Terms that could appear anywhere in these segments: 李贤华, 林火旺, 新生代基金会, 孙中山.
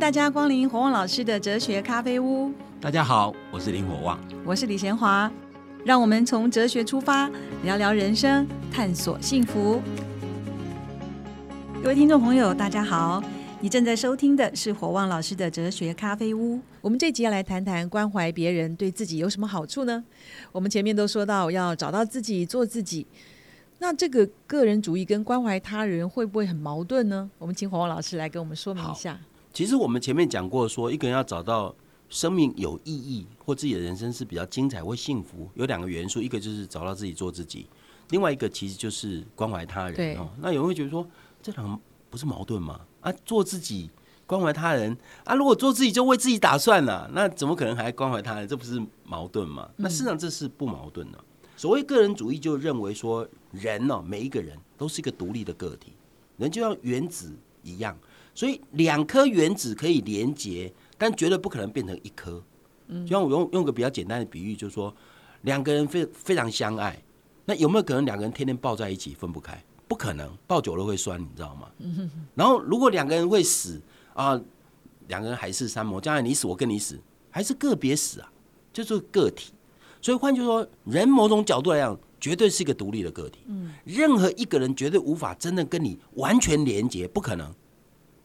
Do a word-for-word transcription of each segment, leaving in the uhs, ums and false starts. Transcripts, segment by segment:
大家光临火旺老师的哲学咖啡屋。大家好，我是林火旺，我是李贤华。让我们从哲学出发，聊聊人生，探索幸福。各位听众朋友，大家好，你正在收听的是火旺老师的哲学咖啡屋。我们这集要来谈谈关怀别人对自己有什么好处呢？我们前面都说到要找到自己，做自己。那这个个人主义跟关怀他人会不会很矛盾呢？我们请火旺老师来跟我们说明一下。其实我们前面讲过说，一个人要找到生命有意义或自己的人生是比较精彩或幸福，有两个元素，一个就是找到自己做自己，另外一个其实就是关怀他人、哦、那有人会觉得说这两个不是矛盾吗？啊，做自己关怀他人啊，如果做自己就为自己打算了、啊，那怎么可能还关怀他人？这不是矛盾吗？那事实上这是不矛盾的、啊嗯、所谓个人主义就认为说人、哦、每一个人都是一个独立的个体，人就像原子一样，所以两颗原子可以连结，但绝对不可能变成一颗。就像我 用, 用个比较简单的比喻，就是说两个人 非, 非常相爱，那有没有可能两个人天天抱在一起分不开？不可能，抱久了会酸，你知道吗？然后如果两个人会死啊，两个人海誓山盟，将来你死我跟你死，还是个别死啊，就是个体。所以换句说，人某种角度来讲，绝对是一个独立的个体。任何一个人绝对无法真的跟你完全连结，不可能。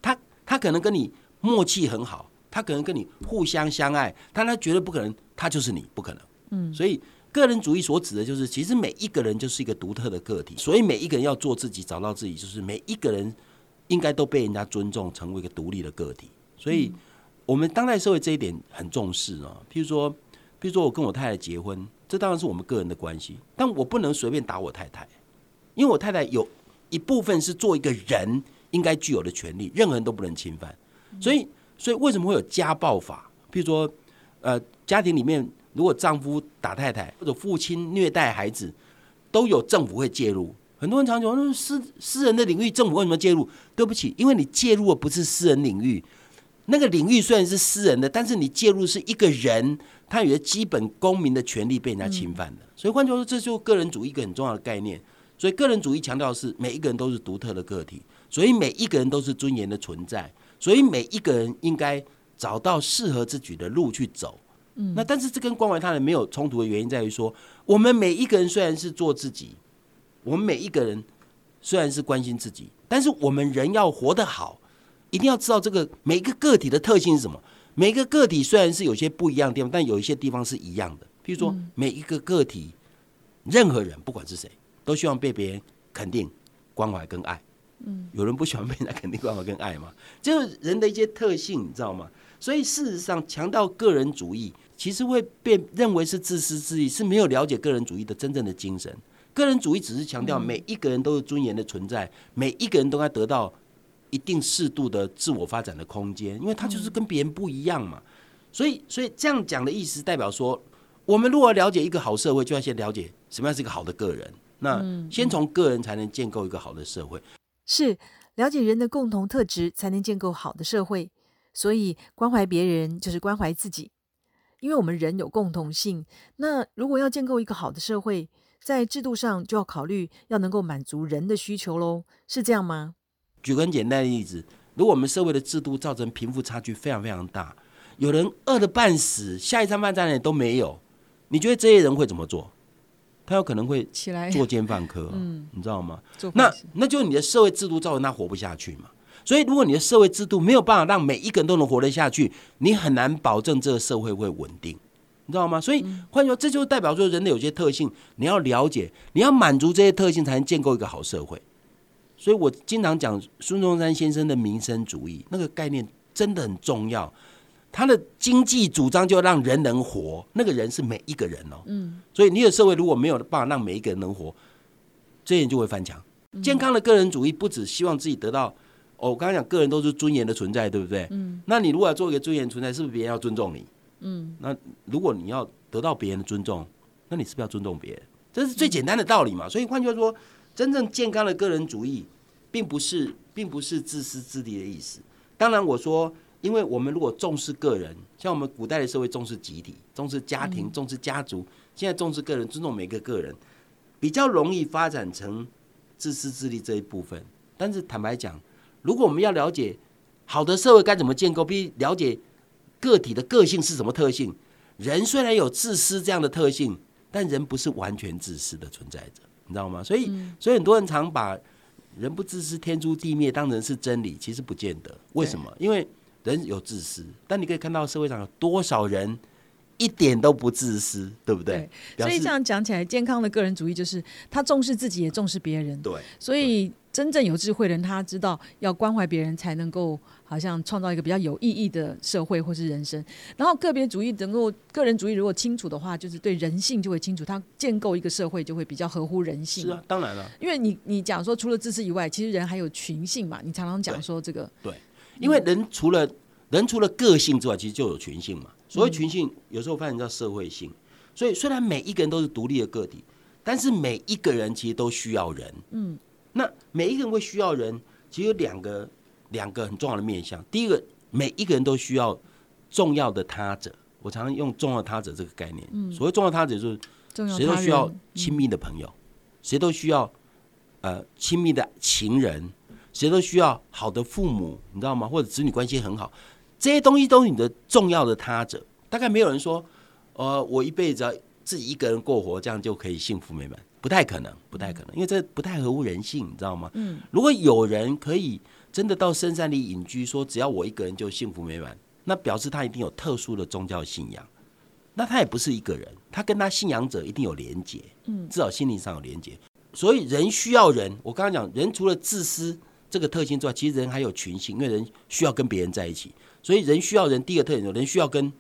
他他可能跟你默契很好。他可能跟你互相相爱，但他绝对不可能他就是你，不可能、嗯、所以个人主义所指的就是其实每一个人就是一个独特的个体，所以每一个人要做自己，找到自己，就是每一个人应该都被人家尊重，成为一个独立的个体。所以我们当代社会这一点很重视、哦、譬如说譬如说我跟我太太结婚，这当然是我们个人的关系，但我不能随便打我太太，因为我太太有一部分是做一个人应该具有的权利，任何人都不能侵犯。所以所以为什么会有家暴法？譬如说，呃，家庭里面如果丈夫打太太，或者父亲虐待孩子，都有政府会介入。很多人常讲，那私私人的领域政府为什么介入？对不起，因为你介入的不是私人领域，那个领域虽然是私人的，但是你介入是一个人，他有些基本公民的权利被人家侵犯的。嗯、所以换句话说，这就是个人主义一个很重要的概念。所以个人主义强调的是每一个人都是独特的个体，所以每一个人都是尊严的存在。所以每一个人应该找到适合自己的路去走、嗯、那但是这跟关怀他人没有冲突的原因在于说，我们每一个人虽然是做自己，我们每一个人虽然是关心自己，但是我们人要活得好，一定要知道这个每一个个体的特性是什么。每一个个体虽然是有些不一样的地方，但有一些地方是一样的。譬如说每一个个体，任何人不管是谁，都希望被别人肯定、关怀跟爱。嗯、有人不喜欢被人家肯定关怀跟爱嘛，就是人的一些特性，你知道吗？所以事实上强调个人主义其实会被认为是自私自利，是没有了解个人主义的真正的精神。个人主义只是强调每一个人都是尊严的存在、嗯、每一个人都该得到一定适度的自我发展的空间，因为他就是跟别人不一样嘛。所以所以这样讲的意思代表说，我们如果了解一个好社会，就要先了解什么样是一个好的个人，那先从个人才能建构一个好的社会。是，了解人的共同特质才能建构好的社会，所以关怀别人就是关怀自己，因为我们人有共同性。那如果要建构一个好的社会，在制度上就要考虑要能够满足人的需求咯，是这样吗？举个很简单的例子，如果我们社会的制度造成贫富差距非常非常大，有人饿得半死，下一餐饭在哪里都没有，你觉得这些人会怎么做？他有可能会作奸犯科、啊嗯、你知道吗？那那就是你的社会制度造成他活不下去嘛。所以如果你的社会制度没有办法让每一个人都能活得下去，你很难保证这个社会会稳定，你知道吗？所以换句话说，这就代表说人的有些特性你要了解，你要满足这些特性才能建构一个好社会。所以我经常讲孙中山先生的民生主义，那个概念真的很重要。他的经济主张就让人能活，那个人是每一个人哦、嗯、所以你的社会如果没有办法让每一个人能活，这些人就会翻墙、嗯、健康的个人主义不只希望自己得到、哦、我刚刚讲个人都是尊严的存在，对不对、嗯、那你如果要做一个尊严存在，是不是别人要尊重你、嗯、那如果你要得到别人的尊重，那你是不是要尊重别人？这是最简单的道理嘛。所以换句话说，真正健康的个人主义并不是并不是自私自利的意思。当然我说，因为我们如果重视个人，像我们古代的社会重视集体、重视家庭、重视家族，现在重视个人，尊重每个个人，比较容易发展成自私自利这一部分。但是坦白讲，如果我们要了解好的社会该怎么建构，必须了解个体的个性是什么特性。人虽然有自私这样的特性，但人不是完全自私的存在者，你知道吗？所以，所以很多人常把人不自私天诛地灭当成是真理，其实不见得。为什么？因为人有自私，但你可以看到社会上有多少人一点都不自私，对不 对, 对？所以这样讲起来，健康的个人主义就是他重视自己也重视别人。对，所以真正有智慧的人，他知道要关怀别人，才能够好像创造一个比较有意义的社会或是人生。然后个别主义能够个人主义如果清楚的话，就是对人性就会清楚，他建构一个社会就会比较合乎人性。是啊，当然了，因为你你讲说除了自私以外，其实人还有群性嘛。你常常讲说这个对，对，因为人除了、嗯、人除了个性之外，其实就有群性嘛。所谓群性，有时候翻译叫社会性。所以虽然每一个人都是独立的个体，但是每一个人其实都需要人。嗯，那每一个人会需要人，其实有两个两个很重要的面向。第一个，每一个人都需要重要的他者。我常常用重要他者这个概念。嗯，所谓重要他者就是谁都需要亲密的朋友，谁、嗯、都需要呃亲密的情人，谁都需要好的父母，你知道吗？或者子女关系很好。这些东西都是你的重要的他者。大概没有人说呃，我一辈子要自己一个人过活，这样就可以幸福美满，不太可能，不太可能，因为这不太合乎人性，你知道吗？嗯，如果有人可以真的到深山里隐居，说只要我一个人就幸福美满，那表示他一定有特殊的宗教信仰，那他也不是一个人，他跟他信仰者一定有连结，嗯，至少心灵上有连结。所以人需要人，我刚刚讲人除了自私这个特性之外，其实人还有群性，因为人需要跟别人在一起。所以人需要人，第一个特点，人需要跟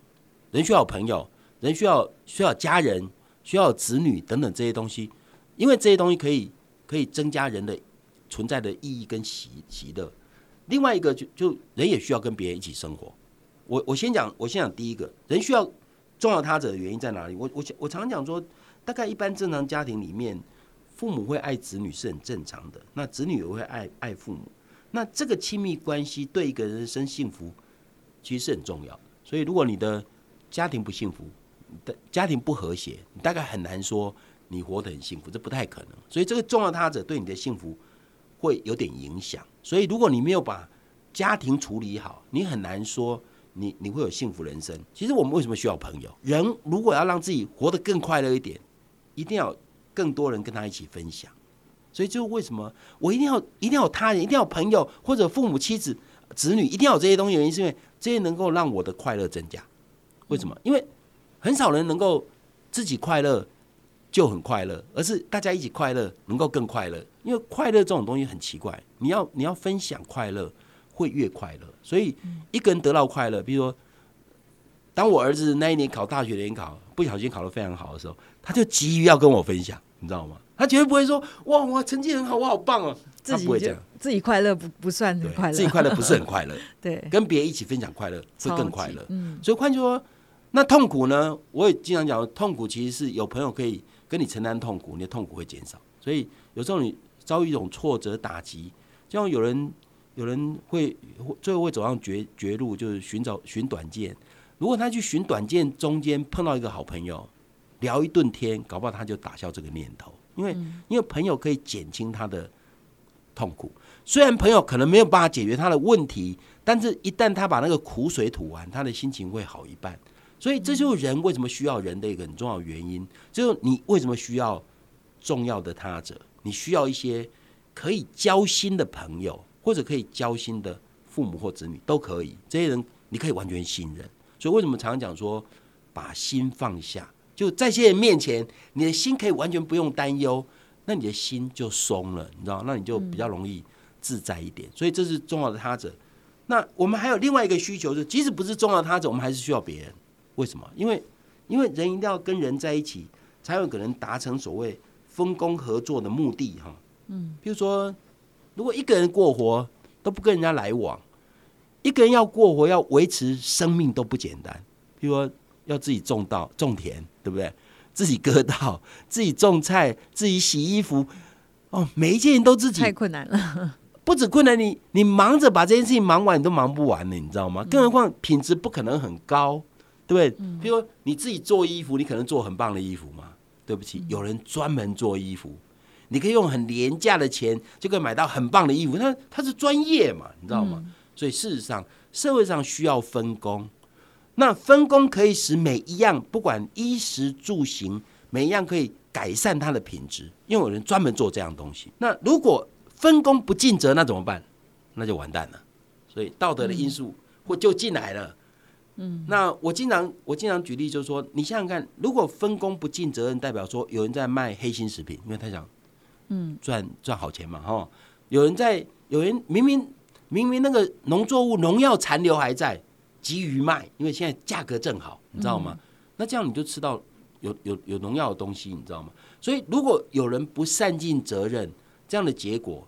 人需要有朋友，人需要需要家人，需要子女等等这些东西，因为这些东西可以可以增加人的存在的意义跟喜喜乐。另外一个就就人也需要跟别人一起生活。我我先讲我先讲第一个，人需要重要他者的原因在哪里？我我我常常讲说，大概一般正常家庭里面，父母会爱子女是很正常的，那子女也会爱爱父母，那这个亲密关系对一个人生幸福其实是很重要的。所以如果你的家庭不幸福，家庭不和谐，你大概很难说你活得很幸福，这不太可能。所以这个重要他者对你的幸福会有点影响。所以如果你没有把家庭处理好，你很难说 你, 你会有幸福人生。其实我们为什么需要朋友？人如果要让自己活得更快乐一点，一定要更多人跟他一起分享。所以就是为什么我一定要一定要有他人，一定要有朋友或者父母妻子子女，一定要有这些东西，原因是因为这些能够让我的快乐增加。为什么？因为很少人能够自己快乐就很快乐，而是大家一起快乐能够更快乐。因为快乐这种东西很奇怪，你要你要分享快乐会越快乐。所以一个人得到快乐，比如说当我儿子那一年考大学联考不小心考得非常好的时候，他就急于要跟我分享，你知道吗？他绝对不会说哇我成绩很好我好棒哦、啊，自己就自己快乐 不, 不算很快乐，自己快乐不是很快乐对，跟别人一起分享快乐会更快乐、嗯、所以换句话说，那痛苦呢，我也经常讲痛苦其实是有朋友可以跟你承担痛苦，你的痛苦会减少。所以有时候你遭遇一种挫折打击，就像有人有人会最后会走上 绝, 绝路，就是寻找寻短见。如果他去寻短见，中间碰到一个好朋友聊一顿天，搞不好他就打消这个念头，因为、嗯、因为朋友可以减轻他的痛苦。虽然朋友可能没有办法解决他的问题，但是一旦他把那个苦水吐完，他的心情会好一半。所以这就是人为什么需要人的一个很重要的原因，就是你为什么需要重要的他者，你需要一些可以交心的朋友，或者可以交心的父母或子女都可以，这些人你可以完全信任。所以为什么常常讲说把心放下，就在这些人面前你的心可以完全不用担忧，那你的心就松了，你知道，那你就比较容易自在一点。所以这是重要的他者。那我们还有另外一个需求，就是即使不是重要的他者，我们还是需要别人。为什么？因为因为人一定要跟人在一起，才有可能达成所谓分工合作的目的哈。嗯，比如说，如果一个人过活都不跟人家来往，一个人要过活要维持生命都不简单。比如说，要自己种稻种田，对不对？自己割稻，自己种菜，自己洗衣服，哦，每一件人都自己，太困难了。不止困难，你你忙着把这件事情忙完，你都忙不完了，你知道吗？更何况品质不可能很高，对不对？比如说你自己做衣服，你可能做很棒的衣服嘛，对不起，有人专门做衣服，你可以用很廉价的钱就可以买到很棒的衣服，他他是专业嘛，你知道吗？所以事实上社会上需要分工，那分工可以使每一样不管衣食住行每一样可以改善它的品质，因为有人专门做这样东西。那如果分工不尽责那怎么办？那就完蛋了。所以道德的因素或就进来了、嗯、那我经常我经常举例就是说，你想想看，如果分工不尽责任，代表说有人在卖黑心食品，因为他想赚赚好钱嘛、哦、有人在有人明明明明那个农作物农药残留还在急于卖，因为现在价格正好，你知道吗、嗯、那这样你就吃到有有有农药的东西，你知道吗？所以如果有人不善尽责任，这样的结果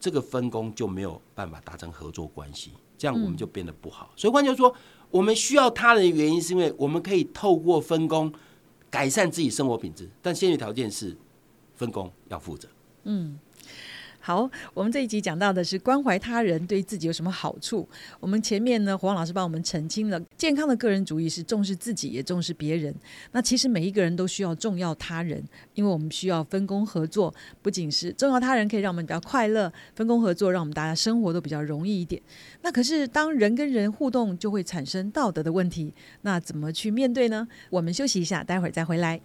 这个分工就没有办法达成合作关系，这样我们就变得不好、嗯、所以换句话说，我们需要他人的原因是因为我们可以透过分工改善自己生活品质，但先决条件是分工要负责。嗯，好，我们这一集讲到的是关怀他人对自己有什么好处。我们前面呢，黄老师帮我们澄清了，健康的个人主义是重视自己也重视别人。那其实每一个人都需要重要他人，因为我们需要分工合作，不仅是重要他人可以让我们比较快乐，分工合作让我们大家生活都比较容易一点。那可是当人跟人互动就会产生道德的问题，那怎么去面对呢？我们休息一下，待会儿再回来。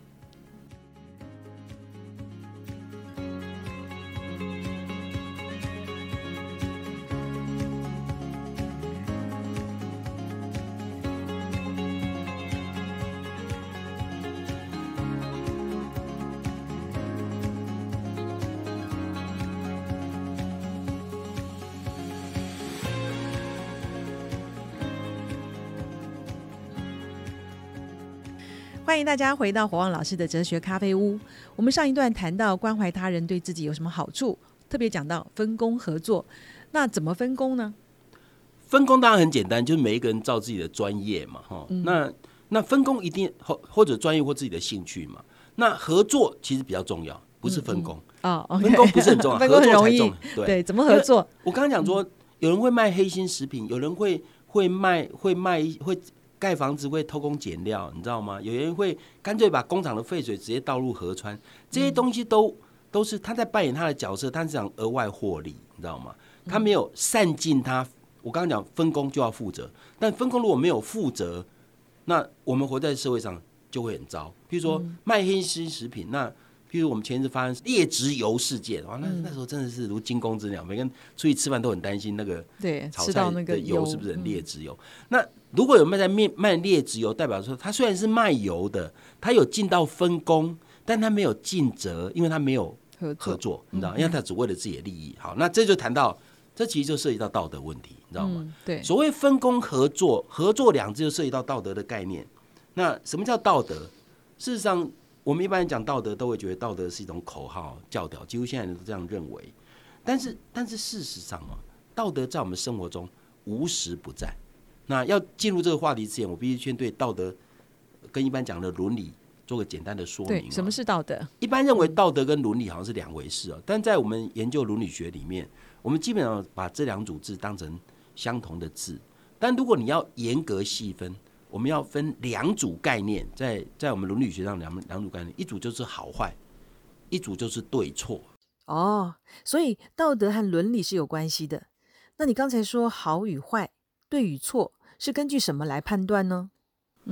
欢迎大家回到火旺老师的哲学咖啡屋。我们上一段谈到关怀他人对自己有什么好处，特别讲到分工合作。那怎么分工呢？分工当然很简单，就是每一个人照自己的专业嘛、嗯、那, 那分工一定或者专业或自己的兴趣嘛。那合作其实比较重要，不是分工、嗯哦 okay、分工不是很重要分工很容易，合作才重要。 对, 对怎么合作？我刚刚讲说、嗯、有人会卖黑心食品，有人会会卖会卖会盖房子会偷工减料，你知道吗？有人会干脆把工厂的废水直接倒入河川，这些东西都、嗯、都是他在扮演他的角色，他是想额外获利，你知道吗？他没有善尽他，我刚刚讲分工就要负责，但分工如果没有负责，那我们活在社会上就会很糟。比如说卖黑心食品，那比如我们前一阵发生劣质油事件，哇，那那时候真的是如惊弓之鸟，每个人出去吃饭都很担心那个炒菜的油是不是很劣质油。那如果有卖在卖劣质油，代表说他虽然是卖油的，他有尽到分工，但他没有尽责，因为他没有合作，合作你知道，因为他只为了自己的利益。好，那这就谈到，这其实就涉及到道德问题，你知道吗？嗯、对，所谓分工合作，合作两字就涉及到道德的概念。那什么叫道德？事实上，我们一般讲道德都会觉得道德是一种口号教条，几乎现在人都这样认为。但是，但是事实上、啊、道德在我们生活中无时不在。那要进入这个话题之前，我必须先对道德跟一般讲的伦理做个简单的说明、啊。对，什么是道德？一般认为道德跟伦理好像是两回事、啊、但在我们研究伦理学里面，我们基本上把这两组字当成相同的字。但如果你要严格细分，我们要分两组概念，在在我们伦理学上 两, 两组概念，一组就是好坏，一组就是对错。哦，所以道德和伦理是有关系的。那你刚才说好与坏、对与错是根据什么来判断呢？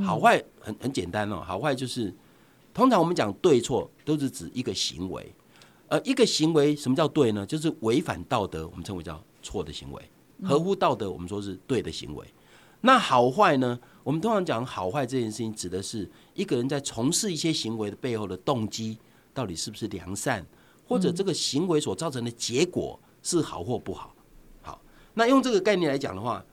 好坏 很, 很简单哦，好坏就是通常我们讲对错都是指一个行为，而一个行为什么叫对呢？就是违反道德，我们称为叫错的行为；合乎道德，我们说是对的行为。嗯、那好坏呢？我们通常讲好坏这件事情，指的是一个人在从事一些行为的背后的动机，到底是不是良善，或者这个行为所造成的结果是好或不好。好，那用这个概念来讲的话，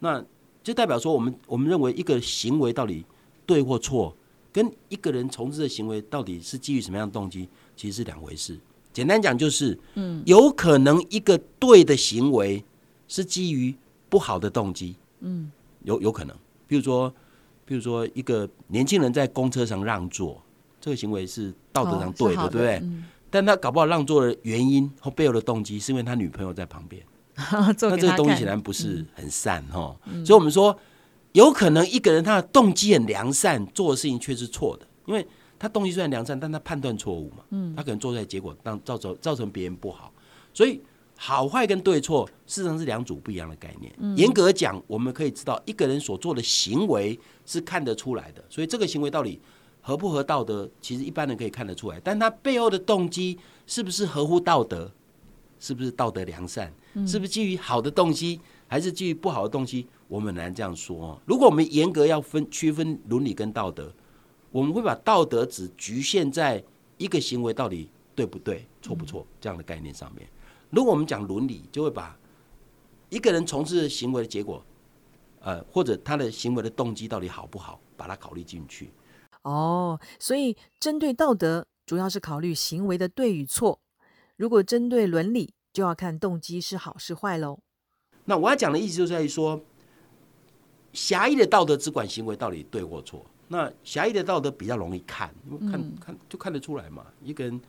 那就代表说我们我们认为一个行为到底对或错，跟一个人从事的行为到底是基于什么样的动机，其实是两回事。简单讲就是，嗯，有可能一个对的行为是基于不好的动机，嗯，有有可能。比如说，比如说一个年轻人在公车上让座，这个行为是道德上对的，哦、对不对、嗯？但他搞不好让座的原因或背后的动机，是因为他女朋友在旁边，那这个东西显然不是很善、嗯嗯、所以我们说，有可能一个人他的动机很良善，做的事情却是错的，因为他动机虽然良善，但他判断错误嘛，嗯、他可能做出来结果让造成造成别人不好，所以好坏跟对错事实上是两组不一样的概念、嗯、严格讲我们可以知道一个人所做的行为是看得出来的，所以这个行为到底合不合道德其实一般人可以看得出来，但他背后的动机是不是合乎道德，是不是道德良善、嗯、是不是基于好的动机还是基于不好的动机，我们很难这样说、哦、如果我们严格要分区分伦理跟道德，我们会把道德只局限在一个行为到底对不对错不错这样的概念上面，如果我们讲伦理就会把一个人从事的行为的结果、呃、或者他的行为的动机到底好不好把它考虑进去。哦，所以针对道德主要是考虑行为的对与错，如果针对伦理就要看动机是好是坏咯。那我要讲的意思就是在于说狭义的道德只管行为到底对或错，那狭义的道德比较容易看，因为 看,、嗯、看就看得出来嘛，一个人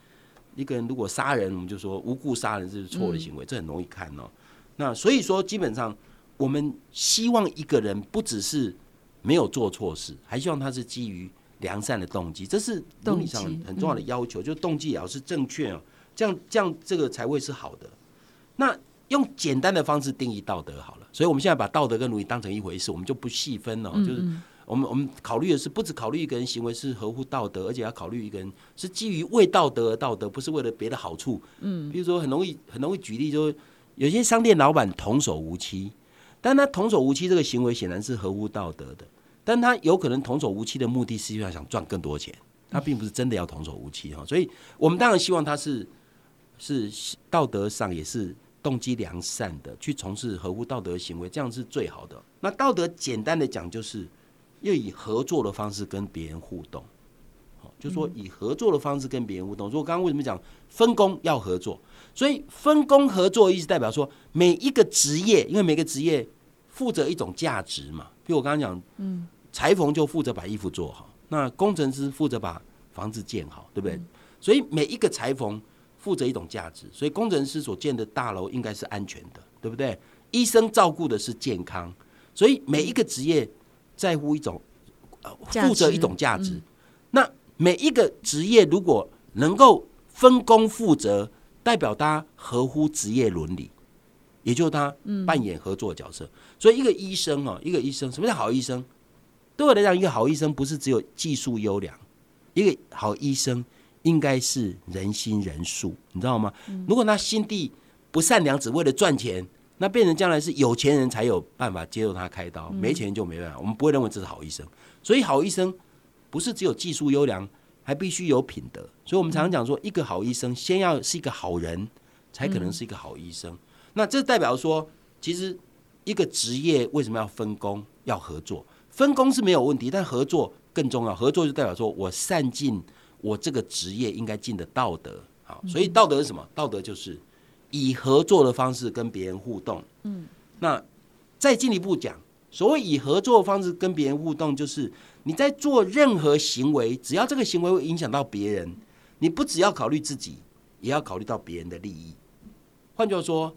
一个人如果杀人我们就说无故杀人是错的行为、嗯、这很容易看哦。那所以说基本上我们希望一个人不只是没有做错事，还希望他是基于良善的动机，这是伦理上很重要的要求、嗯、就动机也要是正确哦，这样这样这个才会是好的。那用简单的方式定义道德好了，所以我们现在把道德跟伦理当成一回事，我们就不细分哦，嗯嗯，就是我们我们考虑的是不只考虑一个人行为是合乎道德，而且要考虑一个人是基于为道德而道德，不是为了别的好处。嗯，比如说很容易很容易举例，就有些商店老板童叟无欺，但他童叟无欺这个行为显然是合乎道德的，但他有可能童叟无欺的目的是要想赚更多钱，他并不是真的要童叟无欺、哦、所以我们当然希望他是是道德上也是动机良善的去从事合乎道德的行为，这样是最好的。那道德简单的讲就是又以合作的方式跟别人互动，就说以合作的方式跟别人互动。所以我刚刚为什么讲分工要合作，所以分工合作意思代表说每一个职业，因为每个职业负责一种价值嘛，比如我刚刚讲嗯，裁缝就负责把衣服做好，那工程师负责把房子建好，对不对？所以每一个裁缝负责一种价值，所以工程师所建的大楼应该是安全的，对不对？医生照顾的是健康，所以每一个职业在乎一种、呃、负责一种价值、嗯、那每一个职业如果能够分工负责，代表他合乎职业伦理，也就是他扮演合作的角色、嗯、所以一个医生、哦、一个医生什么叫好医生？对我来讲一个好医生不是只有技术优良，一个好医生应该是人心仁术，你知道吗、嗯、如果他心地不善良只为了赚钱，那变成将来是有钱人才有办法接受他开刀，没钱人就没办法，我们不会认为这是好医生。所以好医生不是只有技术优良，还必须有品德，所以我们常常讲说一个好医生先要是一个好人才可能是一个好医生。那这代表说其实一个职业为什么要分工要合作，分工是没有问题，但合作更重要，合作就代表说我善尽我这个职业应该尽的道德。好，所以道德是什么？道德就是以合作的方式跟别人互动。嗯，那再进一步讲，所谓以合作的方式跟别人互动，就是你在做任何行为，只要这个行为会影响到别人，你不只要考虑自己，也要考虑到别人的利益。换句话说，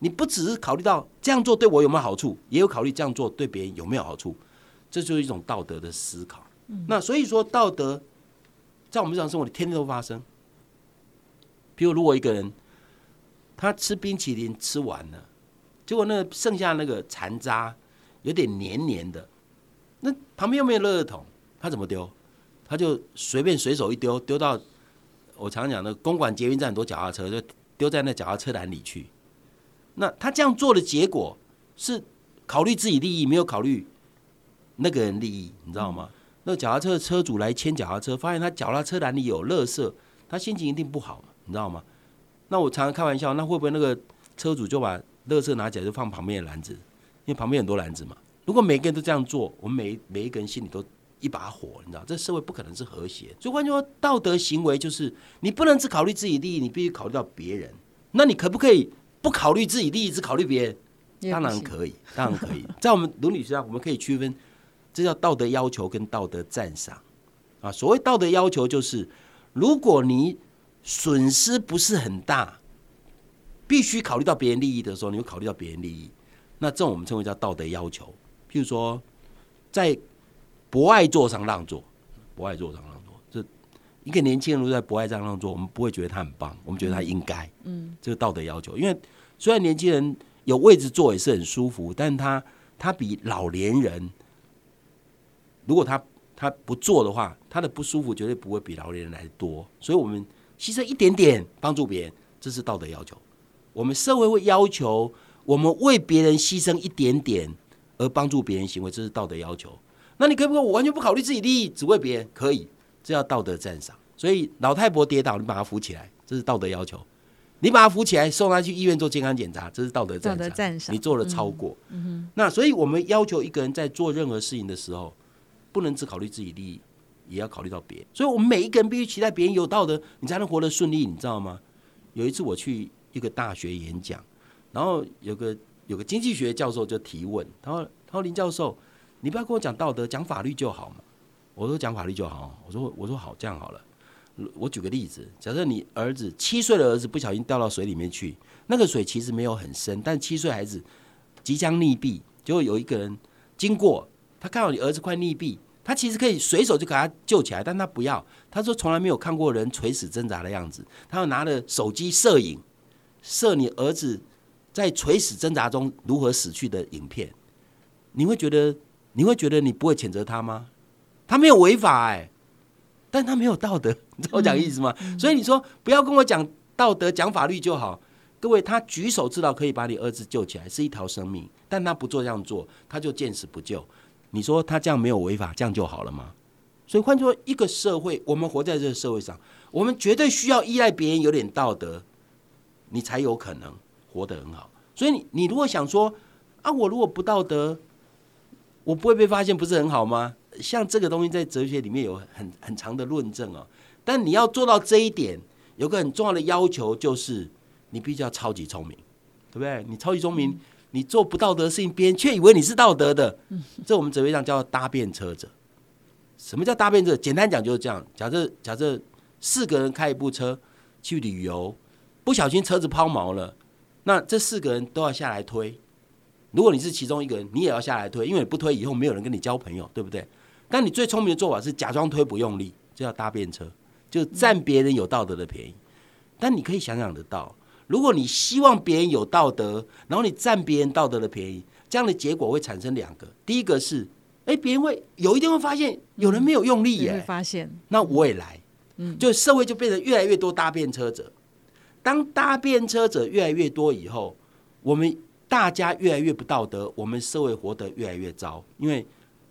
你不只是考虑到这样做对我有没有好处，也有考虑这样做对别人有没有好处，这就是一种道德的思考。嗯，那所以说道德在我们日常生活里天天都发生。比如如果一个人他吃冰淇淋吃完了，结果那个剩下那个残渣有点黏黏的，那旁边又没有垃圾桶，他怎么丢？他就随便随手一丢，丢到我常讲的公馆捷运站很多脚踏车，就丢在那脚踏车篮里去。那他这样做的结果是考虑自己利益，没有考虑那个人利益，你知道吗？那脚踏车的车主来牵脚踏车，发现他脚踏车篮里有垃圾，他心情一定不好，你知道吗？那我常常开玩笑，那会不会那个车主就把垃圾拿起来就放旁边的篮子？因为旁边很多篮子嘛。如果每个人都这样做，我们 每, 每一个人心里都一把火，你知道，这社会不可能是和谐。所以换句话说，道德行为就是你不能只考虑自己利益，你必须考虑到别人。那你可不可以不考虑自己利益，只考虑别人？当然可以，当然可以。在我们伦理学上，我们可以区分，这叫道德要求跟道德赞赏啊。所谓道德要求，就是如果你损失不是很大，必须考虑到别人利益的时候，你会考虑到别人利益，那这种我们称为叫道德要求。譬如说在博爱座上让座，博爱座上让座，这一个年轻人如果在博爱上让座，我们不会觉得他很棒，我们觉得他应该，嗯，这是道德要求。因为虽然年轻人有位置坐也是很舒服，但他他比老年人，如果他他不坐的话，他的不舒服绝对不会比老年人来多。所以我们牺牲一点点帮助别人，这是道德要求。我们社会会要求我们为别人牺牲一点点而帮助别人行为，这是道德要求。那你可不可以我完全不考虑自己利益，只为别人？可以，这叫道德赞赏。所以老太婆跌倒，你把她扶起来，这是道德要求。你把她扶起来，送她去医院做健康检查，这是道德赞赏。道德赞赏，你做了超过。嗯嗯、那所以我们要求一个人在做任何事情的时候，不能只考虑自己利益，也要考虑到别人。所以我们每一个人必须期待别人有道德，你才能活得顺利，你知道吗？有一次我去一个大学演讲，然后有个有个经济学教授就提问，他说：“他说林教授，你不要跟我讲道德，讲法律就好嘛。”我说：“讲法律就好。”我说：“我说好，这样好了。”我举个例子，假设你儿子七岁的儿子不小心掉到水里面去，那个水其实没有很深，但七岁孩子即将溺毙，结果有一个人经过，他看到你儿子快溺毙，他其实可以随手就给他救起来，但他不要。他说从来没有看过人垂死挣扎的样子，他要拿着手机摄影，摄你儿子在垂死挣扎中如何死去的影片。你会觉得你会觉得你不会谴责他吗？他没有违法哎、欸。但他没有道德，你知道我讲意思吗？嗯嗯、所以你说不要跟我讲道德，讲法律就好。各位，他举手之劳可以把你儿子救起来，是一条生命，但他不做这样做，他就见死不救。你说他这样没有违法，这样就好了吗？所以换作一个社会，我们活在这个社会上，我们绝对需要依赖别人有点道德，你才有可能活得很好。所以 你, 你如果想说啊，我如果不道德，我不会被发现，不是很好吗？像这个东西在哲学里面有 很, 很长的论证哦，但你要做到这一点，有个很重要的要求，就是你必须要超级聪明，对不对？你超级聪明，你做不道德的事情，别人却以为你是道德的，这我们哲学上叫搭便车者。什么叫搭便车？简单讲就是这样，假设假设四个人开一部车去旅游，不小心车子抛锚了，那这四个人都要下来推。如果你是其中一个人，你也要下来推，因为你不推以后没有人跟你交朋友，对不对？但你最聪明的做法是假装推不用力，这叫搭便车，就占别人有道德的便宜。但你可以想想得到，如果你希望别人有道德，然后你占别人道德的便宜，这样的结果会产生两个。第一个是，哎，别人会有一天会发现有人没有用力耶，嗯、会发现，那我也来，嗯，就社会就变成越来越多搭便车者。当搭便车者越来越多以后，我们大家越来越不道德，我们社会活得越来越糟，因为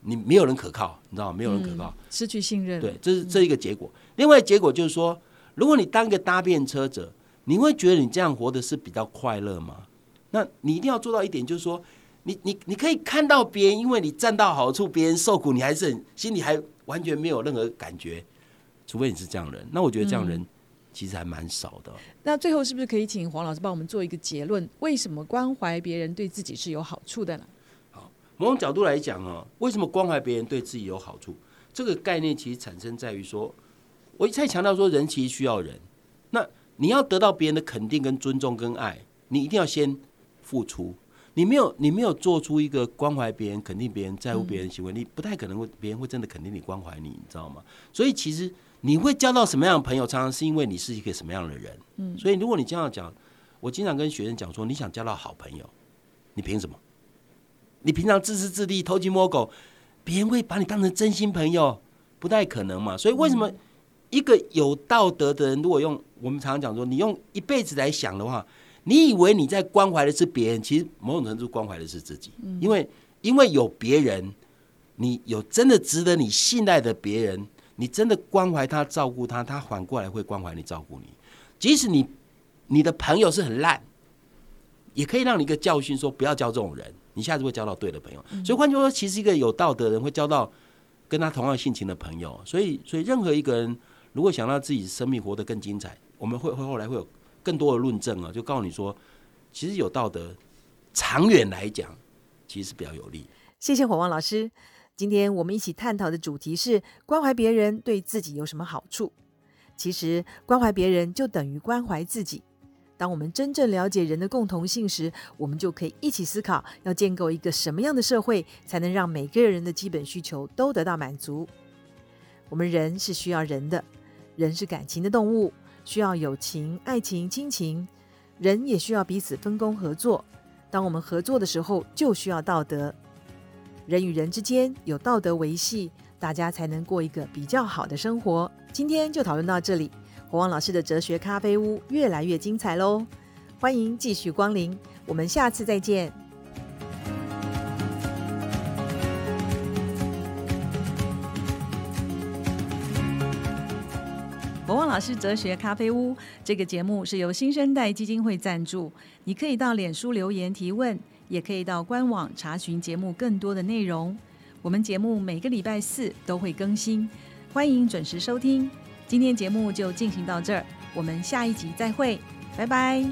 你没有人可靠，你知道吗？没有人可靠，嗯、失去信任。对，这是这一个结果。嗯、另外一个结果就是说，如果你当一个搭便车者，你会觉得你这样活的是比较快乐吗？那你一定要做到一点，就是说，你你你可以看到别人，因为你占到好处，别人受苦，你还是很心里还完全没有任何感觉，除非你是这样的人。那我觉得这样的人。嗯其实还蛮少的。那最后是不是可以请黄老师帮我们做一个结论？为什么关怀别人对自己是有好处的呢？好，某种角度来讲、哦、为什么关怀别人对自己有好处？这个概念其实产生在于说，我一再强调说，人其实需要人。那你要得到别人的肯定、跟尊重、跟爱，你一定要先付出。你没有，你没有做出一个关怀别人、肯定别人、在乎别人的行为，嗯、你不太可能会别人会真的肯定你、关怀你，你知道吗？所以其实。你会交到什么样的朋友，常常是因为你是一个什么样的人。嗯、所以如果你这样讲，我经常跟学生讲说，你想交到好朋友，你凭什么？你平常自私自利、偷鸡摸狗，别人会把你当成真心朋友，不太可能嘛。所以为什么一个有道德的人，如果用我们常常讲说，你用一辈子来想的话，你以为你在关怀的是别人，其实某种程度关怀的是自己，嗯、因为因为有别人，你有真的值得你信赖的别人。你真的关怀他、照顾他，他反过来会关怀你、照顾你。即使你你的朋友是很烂，也可以让你一个教训，说不要交这种人，你下次会交到对的朋友。嗯、所以换句话说，其实一个有道德的人会交到跟他同样性情的朋友。所以，所以任何一个人如果想让自己生命活得更精彩，我们会会后来会有更多的论证啊，就告诉你说，其实有道德长远来讲，其实是比较有利。谢谢火旺老师。今天我们一起探讨的主题是关怀别人对自己有什么好处。其实关怀别人就等于关怀自己。当我们真正了解人的共同性时，我们就可以一起思考要建构一个什么样的社会，才能让每个人的基本需求都得到满足。我们人是需要人的，人是感情的动物，需要友情、爱情、亲情。人也需要彼此分工合作。当我们合作的时候，就需要道德。人与人之间有道德维系，大家才能过一个比较好的生活。今天就讨论到这里，火旺老师的哲学咖啡屋越来越精彩喽，欢迎继续光临，我们下次再见。火旺老师哲学咖啡屋这个节目是由新生代基金会赞助，你可以到脸书留言提问，也可以到官网查询节目更多的内容。我们节目每个礼拜四都会更新，欢迎准时收听。今天节目就进行到这儿，我们下一集再会，拜拜。